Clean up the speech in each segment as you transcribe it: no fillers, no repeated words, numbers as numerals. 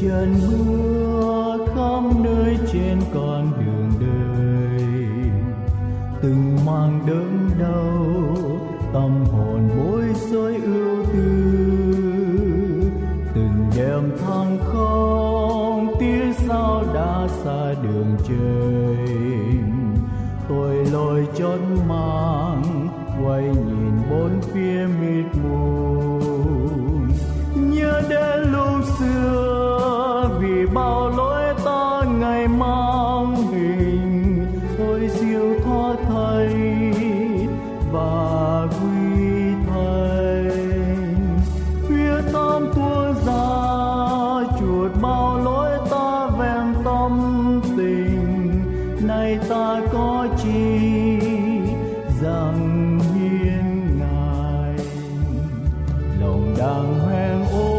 Chân mưa khắp nơi trên con đường đời, từng mang đớn đau, tâm hồn bối rối ưu tư, từng đêm thăng không tia sao đã xa đường trời. Tôi lội chốn mang quay nhìn bốn phía mịt mù, nhớ đến lúc xưa vì bao lỗi ta ngày mang hình. Tôi siêu thoát thay và quy thay, phía tâm tuôn ra chuột bao lỗi ta vẹn tâm tình. Nay ta có chi rằng hiên ngài, lòng đang hoen ô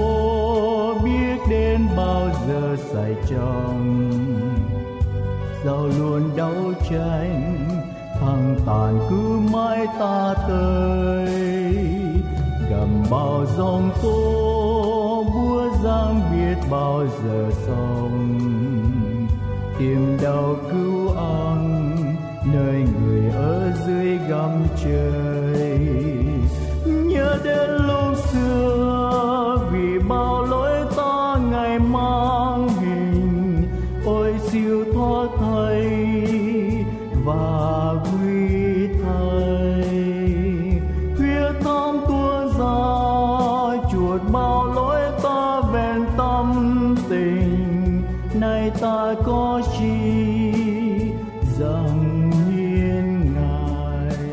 biết đến bao giờ sải trong, sao luôn đấu tranh thăng tàn cứ mãi ta tới. Gầm bao dòng tố búa giang biết bao giờ xong, tìm đâu cứu ăn nơi người ở dưới gầm trời. Nhớ đến lúc xưa vì bao lỗi ta ngày mang hình, ôi siêu thoát thay và quy thay, khuya thăm tua ra chuột bao lỗi ta vẹn tâm tình. Nay ta có chi rằng hiên ngài,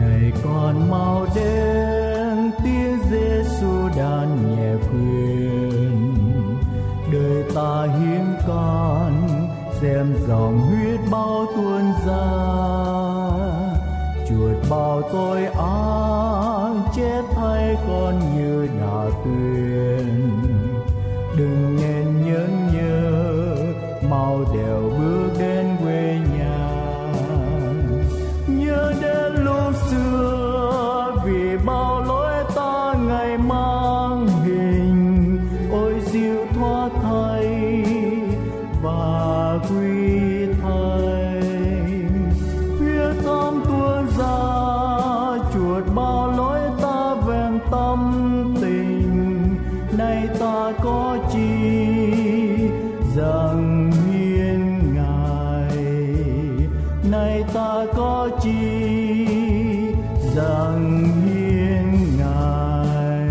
này con mau đến tiếng Giêsu đàn nhẹ khuyên, đời ta hiến con xem dòng huyết bao tuôn ra. Chuột bao tôi án chết thay con như đã tuyên, đừng nên nhớ mau đều bước đến quê nhà. Nhớ đến lúc xưa vì bao lỗi ta ngày mang hình, ôi siêu thoát thay và quy thay, phía tâm tuôn ra chuột bao lỗi ta vẹn tâm tình. Nay ta có chi rằng hiên ngài, nay ta có chi rằng hiên ngài.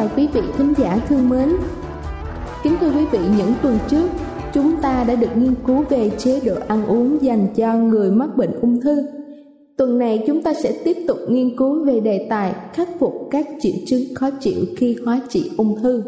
chào quý vị thính giả thương mến. Kính thưa quý vị, những tuần trước chúng ta đã được nghiên cứu về chế độ ăn uống dành cho người mắc bệnh ung thư. Tuần này chúng ta sẽ tiếp tục nghiên cứu về đề tài khắc phục các triệu chứng khó chịu khi hóa trị ung thư.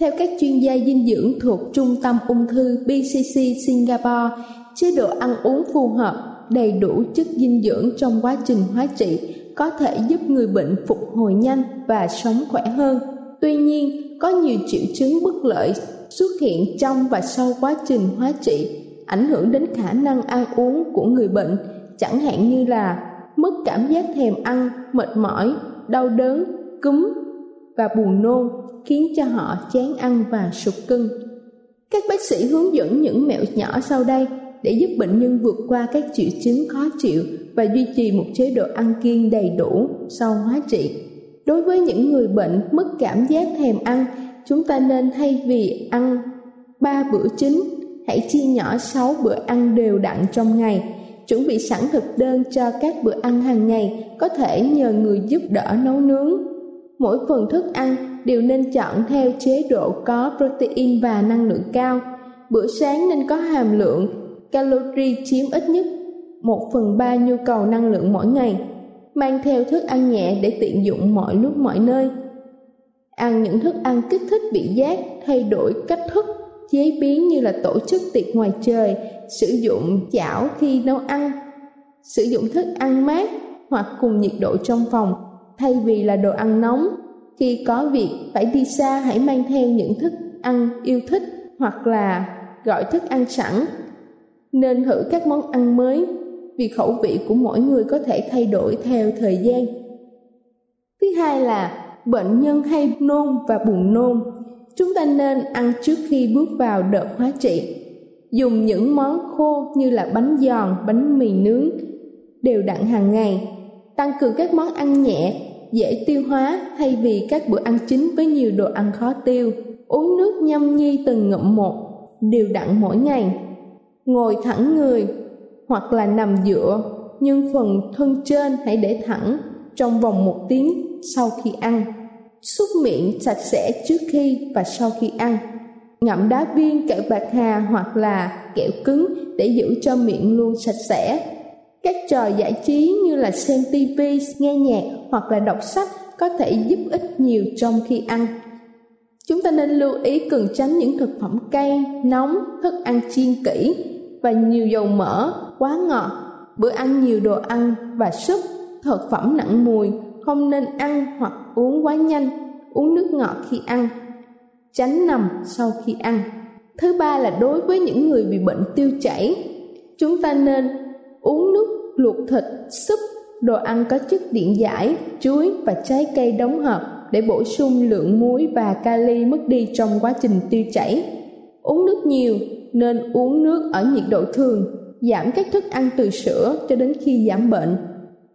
Theo các chuyên gia dinh dưỡng thuộc Trung tâm Ung thư BCC Singapore, chế độ ăn uống phù hợp, đầy đủ chất dinh dưỡng trong quá trình hóa trị có thể giúp người bệnh phục hồi nhanh và sống khỏe hơn. Tuy nhiên, có nhiều triệu chứng bất lợi xuất hiện trong và sau quá trình hóa trị, ảnh hưởng đến khả năng ăn uống của người bệnh, chẳng hạn như là mất cảm giác thèm ăn, mệt mỏi, đau đớn, cúm và buồn nôn, khiến cho họ chán ăn và sụt cân. Các bác sĩ hướng dẫn những mẹo nhỏ sau đây để giúp bệnh nhân vượt qua các triệu chứng khó chịu và duy trì một chế độ ăn kiêng đầy đủ sau hóa trị. Đối với những người bệnh mất cảm giác thèm ăn, chúng ta nên thay vì ăn 3 bữa chính, hãy chia nhỏ 6 bữa ăn đều đặn trong ngày. Chuẩn bị sẵn thực đơn cho các bữa ăn hàng ngày, có thể nhờ người giúp đỡ nấu nướng. Mỗi phần thức ăn đều nên chọn theo chế độ có protein và năng lượng cao. Bữa sáng nên có hàm lượng calorie chiếm ít nhất 1/3 nhu cầu năng lượng mỗi ngày. Mang theo thức ăn nhẹ để tiện dụng mọi lúc mọi nơi. Ăn những thức ăn kích thích vị giác, thay đổi cách thức chế biến như là tổ chức tiệc ngoài trời, sử dụng chảo khi nấu ăn, sử dụng thức ăn mát hoặc cùng nhiệt độ trong phòng thay vì là đồ ăn nóng. Khi có việc phải đi xa, hãy mang theo những thức ăn yêu thích hoặc là gọi thức ăn sẵn. Nên thử các món ăn mới vì khẩu vị của mỗi người có thể thay đổi theo thời gian. Thứ hai là bệnh nhân hay nôn và buồn nôn. Chúng ta nên ăn trước khi bước vào đợt hóa trị. Dùng những món khô như là bánh giòn, bánh mì nướng đều đặn hàng ngày. Tăng cường các món ăn nhẹ, dễ tiêu hóa thay vì các bữa ăn chính với nhiều đồ ăn khó tiêu. Uống nước nhâm nhi từng ngụm một, đều đặn mỗi ngày. Ngồi thẳng người hoặc là nằm dựa, nhưng phần thân trên hãy để thẳng trong vòng 1 tiếng sau khi ăn. Súc miệng sạch sẽ trước khi và sau khi ăn. Ngậm đá viên, kẹo bạc hà hoặc là kẹo cứng để giữ cho miệng luôn sạch sẽ. Các trò giải trí như là xem TV, nghe nhạc hoặc là đọc sách có thể giúp ích nhiều trong khi ăn. Chúng ta nên lưu ý cần tránh những thực phẩm cay, nóng, thức ăn chiên kỹ và nhiều dầu mỡ, quá ngọt. Bữa ăn nhiều đồ ăn và súp, thực phẩm nặng mùi, không nên ăn hoặc uống quá nhanh. Uống nước ngọt khi ăn, tránh nằm sau khi ăn. Thứ ba là đối với những người bị bệnh tiêu chảy, chúng ta nên uống nước luộc thịt, súp, đồ ăn có chất điện giải, chuối và trái cây đóng hộp để bổ sung lượng muối và kali mất đi trong quá trình tiêu chảy. Uống nước nhiều, nên uống nước ở nhiệt độ thường, giảm các thức ăn từ sữa cho đến khi giảm bệnh.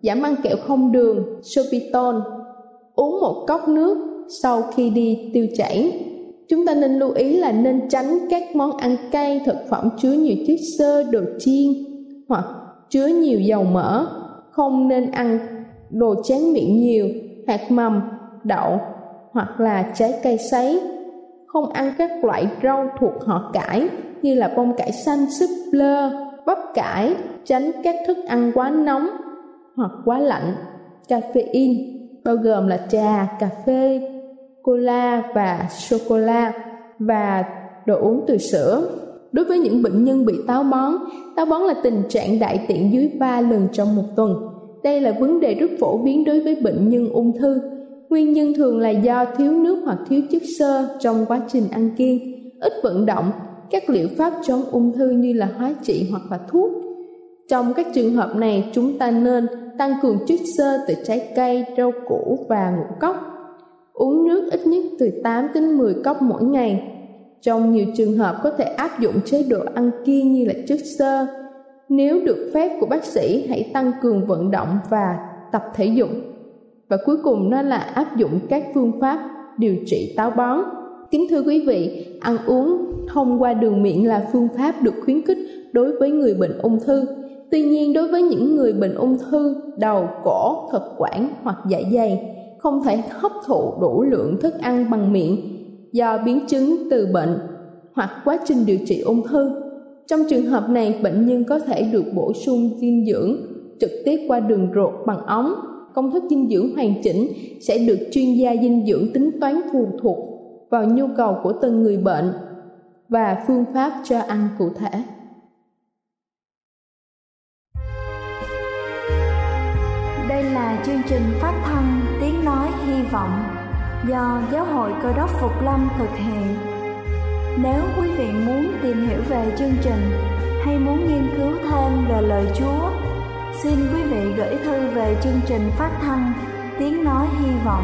Giảm ăn kẹo không đường, sorbitol. Uống 1 cốc nước sau khi đi tiêu chảy. Chúng ta nên lưu ý là nên tránh các món ăn cay, thực phẩm chứa nhiều chất xơ, đồ chiên hoặc chứa nhiều dầu mỡ. Không nên ăn đồ tráng miệng nhiều, hạt mầm, đậu hoặc là trái cây sấy. Không ăn các loại rau thuộc họ cải như là bông cải xanh, súp lơ, bắp cải. Tránh các thức ăn quá nóng hoặc quá lạnh. Caffeine bao gồm là trà, cà phê, cola và sô-cô-la và đồ uống từ sữa. Đối với những bệnh nhân bị táo bón là tình trạng đại tiện dưới 3 lần trong một tuần. Đây là vấn đề rất phổ biến đối với bệnh nhân ung thư. Nguyên nhân thường là do thiếu nước hoặc thiếu chất xơ trong quá trình ăn kiêng, ít vận động, các liệu pháp chống ung thư như là hóa trị hoặc là thuốc. Trong các trường hợp này, chúng ta nên tăng cường chất xơ từ trái cây, rau củ và ngũ cốc. Uống nước ít nhất từ 8 đến 10 cốc mỗi ngày. Trong nhiều trường hợp có thể áp dụng chế độ ăn kiêng như là chất xơ. Nếu được phép của bác sĩ, hãy tăng cường vận động và tập thể dục. Và cuối cùng đó là áp dụng các phương pháp điều trị táo bón. Kính thưa quý vị, ăn uống thông qua đường miệng là phương pháp được khuyến khích đối với người bệnh ung thư. Tuy nhiên, đối với những người bệnh ung thư đầu, cổ, thực quản hoặc dạ dày, không thể hấp thụ đủ lượng thức ăn bằng miệng do biến chứng từ bệnh hoặc quá trình điều trị ung thư. Trong trường hợp này, bệnh nhân có thể được bổ sung dinh dưỡng trực tiếp qua đường ruột bằng ống. Công thức dinh dưỡng hoàn chỉnh sẽ được chuyên gia dinh dưỡng tính toán phù thuộc vào nhu cầu của từng người bệnh và phương pháp cho ăn cụ thể. Đây là chương trình phát thanh Tiếng Nói Hy Vọng do Giáo hội Cơ đốc Phục Lâm thực hiện. Nếu quý vị muốn tìm hiểu về chương trình hay muốn nghiên cứu thêm về lời Chúa, xin quý vị gửi thư về chương trình phát thanh Tiếng Nói Hy Vọng,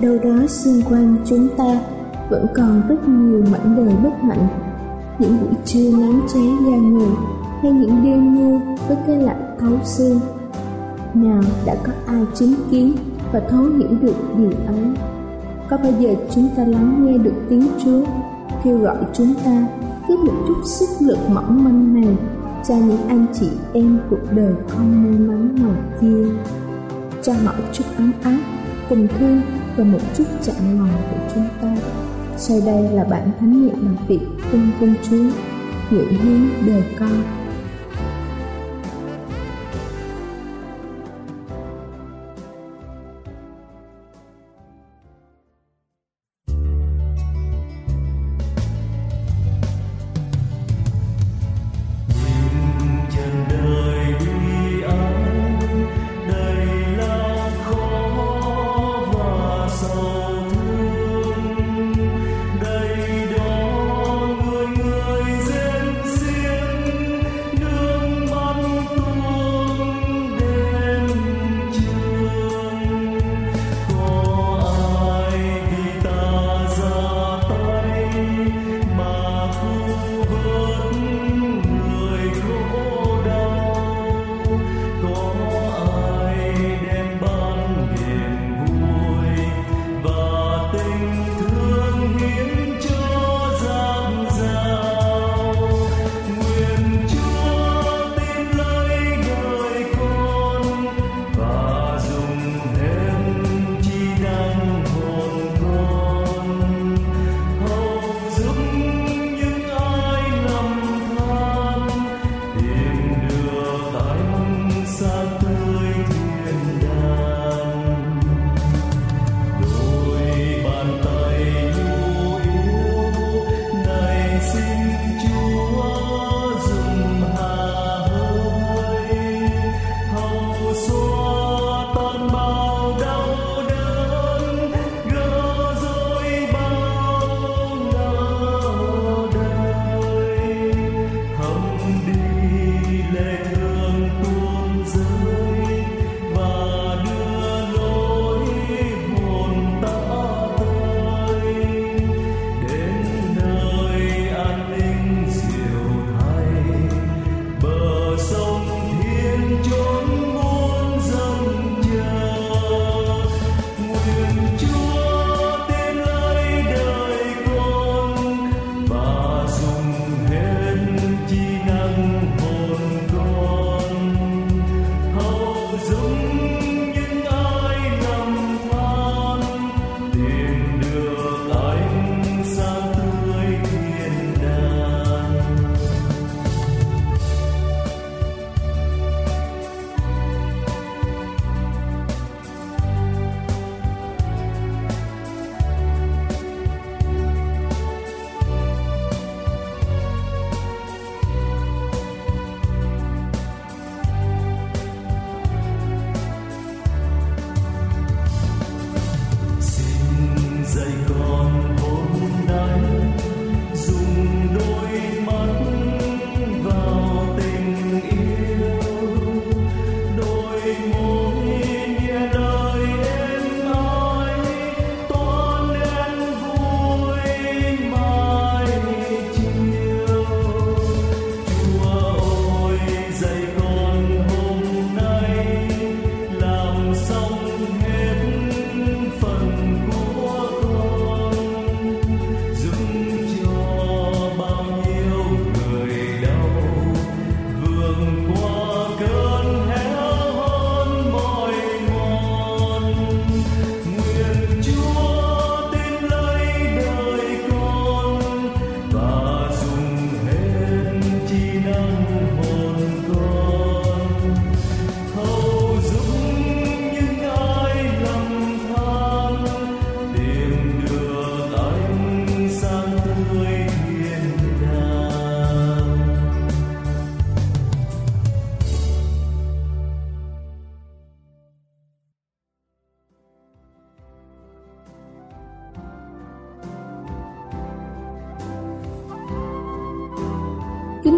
Đâu đó xung quanh chúng ta vẫn còn rất nhiều mảnh đời bất hạnh. Những buổi trưa nắng cháy da người hay những đêm mưa với cái lạnh thấu xương. Nào đã có ai chứng kiến và thấu hiểu được điều ấy? Có bao giờ chúng ta lắng nghe được tiếng Chúa kêu gọi chúng ta tiếp một chút sức lực mỏng manh này cho những anh chị em cuộc đời không may mắn nào kia, cho họ chút ấm áp, tình thương và một chút chạnh lòng của chúng ta? Sau đây là bản thánh niệm làm việc trong công Chúa. Nguyễn Hiên đời con.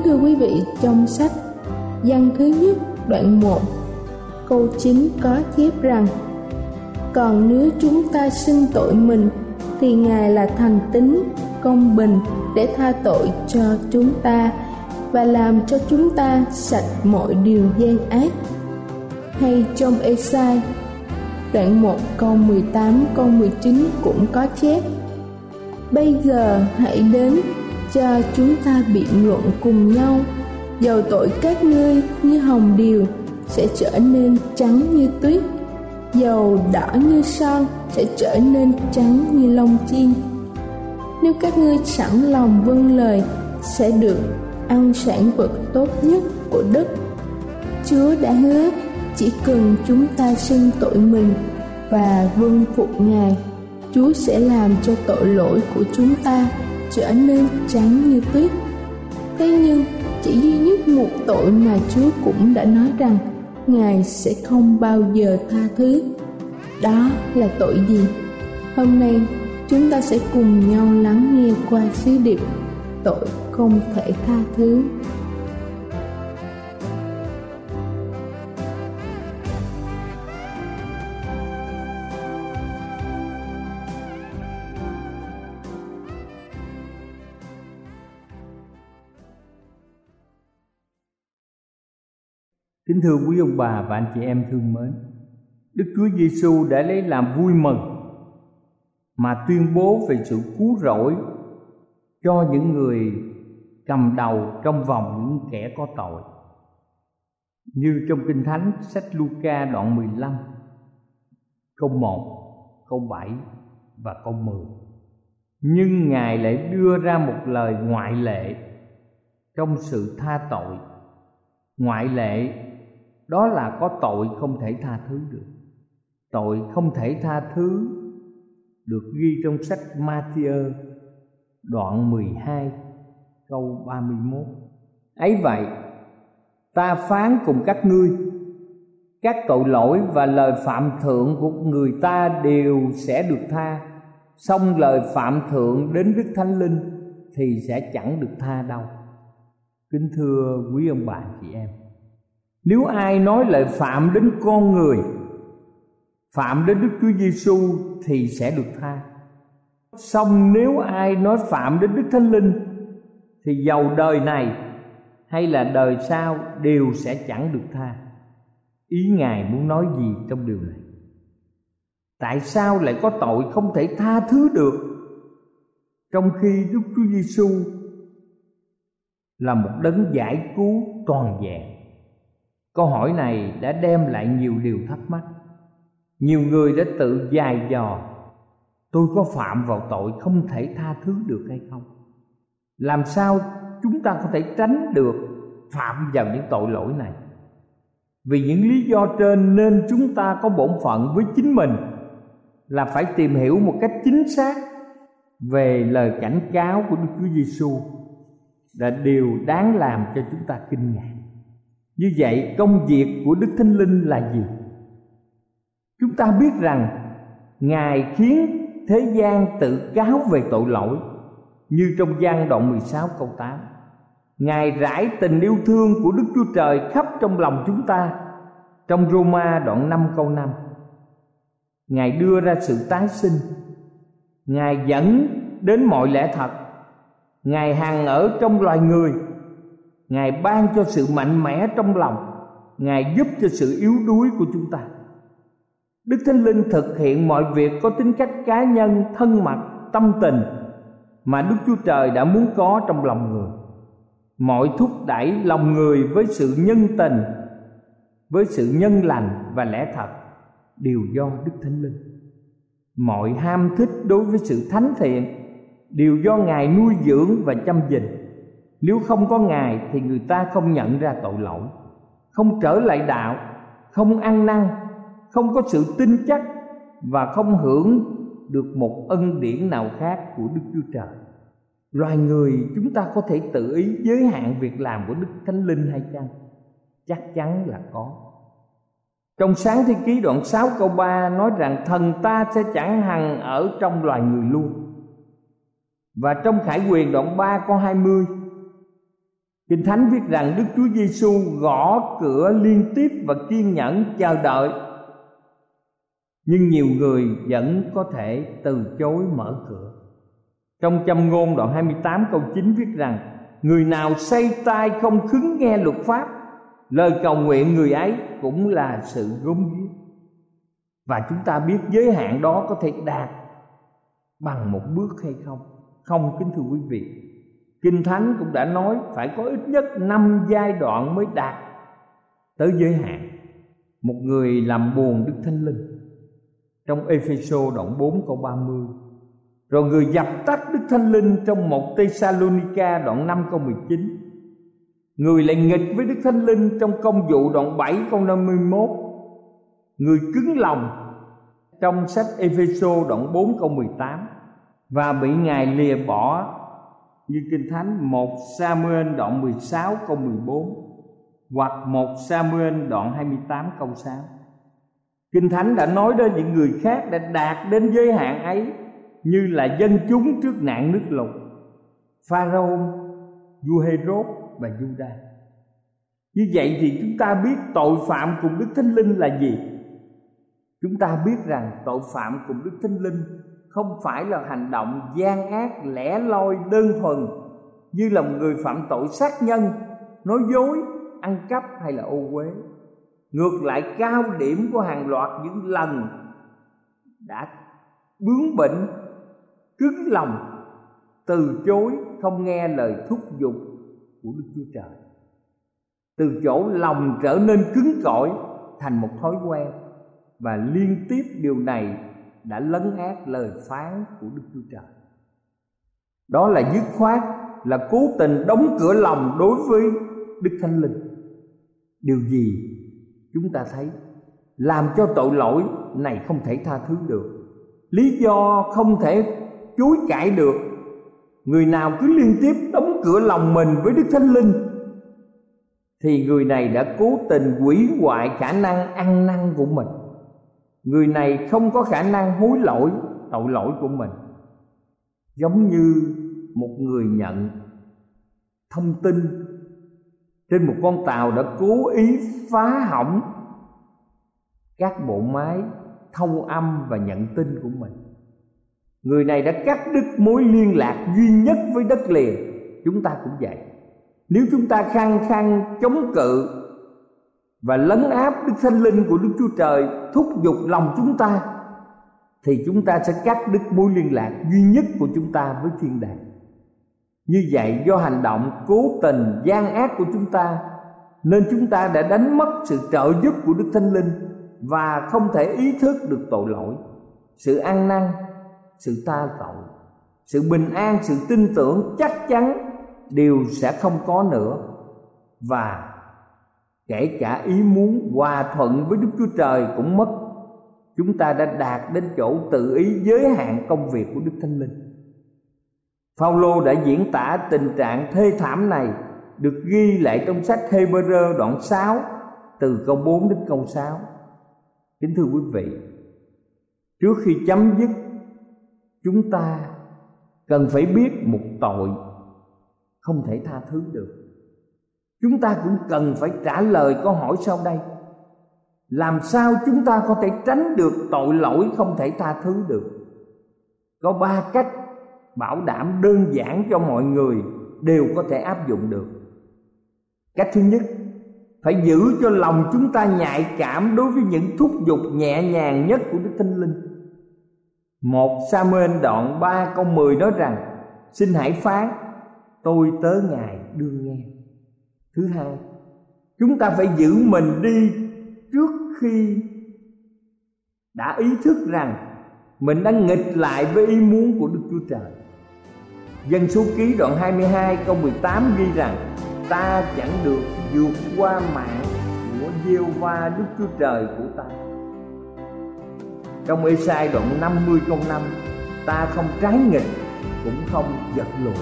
thưa quý vị, trong sách Văn thứ nhất đoạn 1 câu 9 có chép rằng: còn nếu chúng ta xưng tội mình thì Ngài là thành tín, công bình để tha tội cho chúng ta và làm cho chúng ta sạch mọi điều gian ác. Hay trong Ê-sai đoạn 1 câu 18 câu 19 cũng có chép: bây giờ hãy đến cho chúng ta biện luận cùng nhau, dầu tội các ngươi như hồng điều sẽ trở nên trắng như tuyết, dầu đỏ như son sẽ trở nên trắng như lông chim. Nếu các ngươi sẵn lòng vâng lời sẽ được ăn sản vật tốt nhất của đất. Chúa đã hứa chỉ cần chúng ta xưng tội mình và vâng phục Ngài, Chúa sẽ làm cho tội lỗi của chúng ta trở nên trắng như tuyết. Thế nhưng chỉ duy nhất một tội mà Chúa cũng đã nói rằng Ngài sẽ không bao giờ tha thứ. Đó là tội gì? Hôm nay chúng ta sẽ cùng nhau lắng nghe qua sứ điệp tội không thể tha thứ. Kính thưa quý ông bà và anh chị em thương mến, Đức Chúa Giêsu đã lấy làm vui mừng mà tuyên bố về sự cứu rỗi cho những người cầm đầu trong vòng những kẻ có tội. Như trong Kinh Thánh sách Luca đoạn 15 câu 1, câu 7 và câu 10. Nhưng Ngài lại đưa ra một lời ngoại lệ trong sự tha tội. Ngoại lệ đó là có tội không thể tha thứ được. Tội không thể tha thứ được ghi trong sách Ma-thi-ơ đoạn 12 câu 31. Ấy vậy, ta phán cùng các ngươi, các tội lỗi và lời phạm thượng của người ta đều sẽ được tha, song lời phạm thượng đến Đức Thánh Linh thì sẽ chẳng được tha đâu. Kính thưa quý ông bà chị em, nếu ai nói lời phạm đến con người, phạm đến Đức Chúa Giêsu thì sẽ được tha. Song nếu ai nói phạm đến Đức Thánh Linh thì dầu đời này hay là đời sau đều sẽ chẳng được tha. Ý Ngài muốn nói gì trong điều này? Tại sao lại có tội không thể tha thứ được, trong khi Đức Chúa Giêsu là một đấng giải cứu toàn vẹn? Câu hỏi này đã đem lại nhiều điều thắc mắc. Nhiều người đã tự dày dò: tôi có phạm vào tội không thể tha thứ được hay không? Làm sao chúng ta có thể tránh được phạm vào những tội lỗi này? Vì những lý do trên nên chúng ta có bổn phận với chính mình là phải tìm hiểu một cách chính xác về lời cảnh cáo của Đức Chúa Giêsu là điều đáng làm cho chúng ta kinh ngạc. Như vậy, công việc của Đức Thánh Linh là gì? Chúng ta biết rằng Ngài khiến thế gian tự cáo về tội lỗi, như trong Giăng đoạn 16 câu 8. Ngài rải tình yêu thương của Đức Chúa Trời khắp trong lòng chúng ta, trong Roma đoạn 5 câu 5. Ngài đưa ra sự tái sinh, Ngài dẫn đến mọi lẽ thật, Ngài hằng ở trong loài người, Ngài ban cho sự mạnh mẽ trong lòng, Ngài giúp cho sự yếu đuối của chúng ta. Đức Thánh Linh thực hiện mọi việc có tính cách cá nhân, thân mật, tâm tình mà Đức Chúa Trời đã muốn có trong lòng người. Mọi thúc đẩy lòng người với sự nhân tình, với sự nhân lành và lẽ thật đều do Đức Thánh Linh. Mọi ham thích đối với sự thánh thiện đều do Ngài nuôi dưỡng và chăm gìn. Nếu không có Ngài thì người ta không nhận ra tội lỗi, không trở lại đạo, không ăn năn, không có sự tin chắc và không hưởng được một ân điển nào khác của Đức Chúa Trời. Loài người chúng ta có thể tự ý giới hạn việc làm của Đức Thánh Linh hay chăng? Chắc chắn là có. Trong Sáng Thế Ký đoạn 6 câu 3 nói rằng thần ta sẽ chẳng hằng ở trong loài người luôn. Và trong Khải Huyền đoạn 3 câu 20 Kinh Thánh viết rằng Đức Chúa Giêsu gõ cửa liên tiếp và kiên nhẫn chờ đợi, nhưng nhiều người vẫn có thể từ chối mở cửa. Trong Châm ngôn đoạn 28 câu 9 viết rằng: người nào say tai không khứng nghe luật pháp, lời cầu nguyện người ấy cũng là sự gớm ghiếc. Và chúng ta biết giới hạn đó có thể đạt bằng một bước hay không? Không, kính thưa quý vị. Kinh Thánh cũng đã nói phải có ít nhất 5 giai đoạn mới đạt tới giới hạn. Một người làm buồn Đức Thánh Linh, trong Ê-phê-sô đoạn 4 câu 30. Rồi người dập tắt Đức Thánh Linh trong 1 Tê-sa-lô-ni-ca đoạn 5 câu 19. Người lại nghịch với Đức Thánh Linh trong Công vụ đoạn 7 câu 51. Người cứng lòng trong sách Ê-phê-sô đoạn 4 câu 18. Và bị Ngài lìa bỏ như Kinh Thánh 1 Sa-mu-ên đoạn 16 câu 14 hoặc 1 Sa-mu-ên đoạn 28 câu 6. Kinh Thánh đã nói đến những người khác đã đạt đến giới hạn ấy, như là dân chúng trước nạn nước lụt, Pharaoh, vua Hê-rốt và Giu-đa. Như vậy thì chúng ta biết tội phạm cùng Đức Thánh Linh là gì? Chúng ta biết rằng tội phạm cùng Đức Thánh Linh không phải là hành động gian ác lẻ loi đơn thuần, như là một người phạm tội sát nhân, nói dối, ăn cắp hay là ô uế. Ngược lại, cao điểm của hàng loạt những lần đã bướng bỉnh, cứng lòng, từ chối, không nghe lời thúc giục của Đức Chúa Trời. Từ chỗ lòng trở nên cứng cỏi thành một thói quen, và liên tiếp điều này đã lấn át lời phán của Đức Chúa Trời. Đó là dứt khoát, là cố tình đóng cửa lòng đối với Đức Thánh Linh. Điều gì chúng ta thấy làm cho tội lỗi này không thể tha thứ được, lý do không thể chối cãi được. Người nào cứ liên tiếp đóng cửa lòng mình với Đức Thánh Linh thì người này đã cố tình hủy hoại khả năng ăn năn của mình. Người này không có khả năng hối lỗi tội lỗi của mình. Giống như một người nhận thông tin trên một con tàu đã cố ý phá hỏng các bộ máy thâu âm và nhận tin của mình. Người này đã cắt đứt mối liên lạc duy nhất với đất liền. Chúng ta cũng vậy. Nếu chúng ta khăng khăng chống cự và lấn áp Đức Thánh Linh của Đức Chúa Trời thúc giục lòng chúng ta, thì chúng ta sẽ cắt đứt mối liên lạc duy nhất của chúng ta với thiên đàng. Như vậy, do hành động cố tình gian ác của chúng ta nên chúng ta đã đánh mất sự trợ giúp của Đức Thánh Linh và không thể ý thức được tội lỗi, sự ăn năn, sự tha tội, sự bình an, sự tin tưởng chắc chắn đều sẽ không có nữa. Và kể cả ý muốn hòa thuận với Đức Chúa Trời cũng mất. Chúng ta đã đạt đến chỗ tự ý giới hạn công việc của Đức Thánh Linh. Phao-lô đã diễn tả tình trạng thê thảm này được ghi lại trong sách Hê-bơ-rơ đoạn 6 từ câu 4 đến câu 6. Kính thưa quý vị, trước khi chấm dứt, chúng ta cần phải biết một tội không thể tha thứ được. Chúng ta cũng cần phải trả lời câu hỏi sau đây: làm sao chúng ta có thể tránh được tội lỗi không thể tha thứ được? Có 3 cách bảo đảm đơn giản cho mọi người đều có thể áp dụng được. Cách thứ nhất, phải giữ cho lòng chúng ta nhạy cảm đối với những thúc giục nhẹ nhàng nhất của Đức Thánh Linh. 1 Sa-mu-ên đoạn 3 câu 10 nói rằng: xin hãy phán, tôi tớ Ngài đương nghe. Thứ hai, chúng ta phải giữ mình đi trước khi đã ý thức rằng mình đang nghịch lại với ý muốn của Đức Chúa Trời. Dân Số Ký đoạn 22 câu 18 ghi rằng: ta chẳng được vượt qua mạng của Giê-hô-va Đức Chúa Trời của ta. Trong Ê-sai đoạn 50 câu 5: ta không trái nghịch cũng không giật lùi.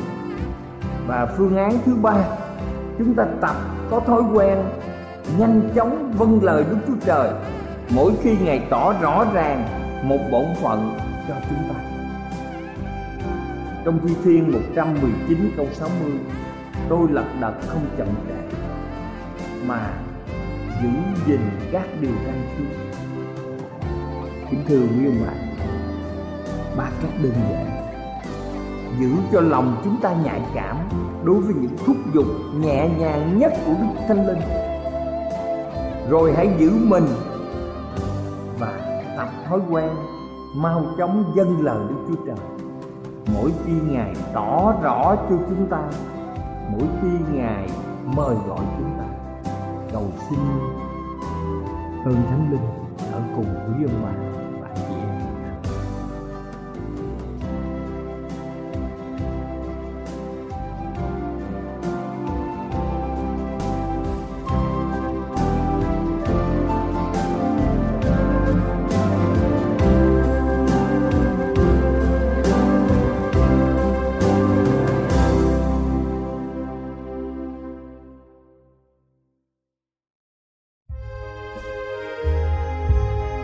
Và phương án thứ ba, chúng ta tập có thói quen nhanh chóng vâng lời Đức Chúa Trời mỗi khi Ngài tỏ rõ ràng một bổn phận cho chúng ta. Trong Thi Thiên 119 câu 60: Tôi lật đật không chậm trễ mà giữ gìn các điều răn Chúa. Kính thưa quý ông bà, cách đơn giản giữ cho lòng chúng ta nhạy cảm đối với những thúc giục nhẹ nhàng nhất của Đức Thánh Linh, rồi hãy giữ mình và tập thói quen mau chóng dâng lời Đức Chúa Trời. Mỗi khi Ngài tỏ rõ cho chúng ta, mỗi khi Ngài mời gọi chúng ta, cầu xin ơn Thánh Linh ở cùng quý ông bà chị em.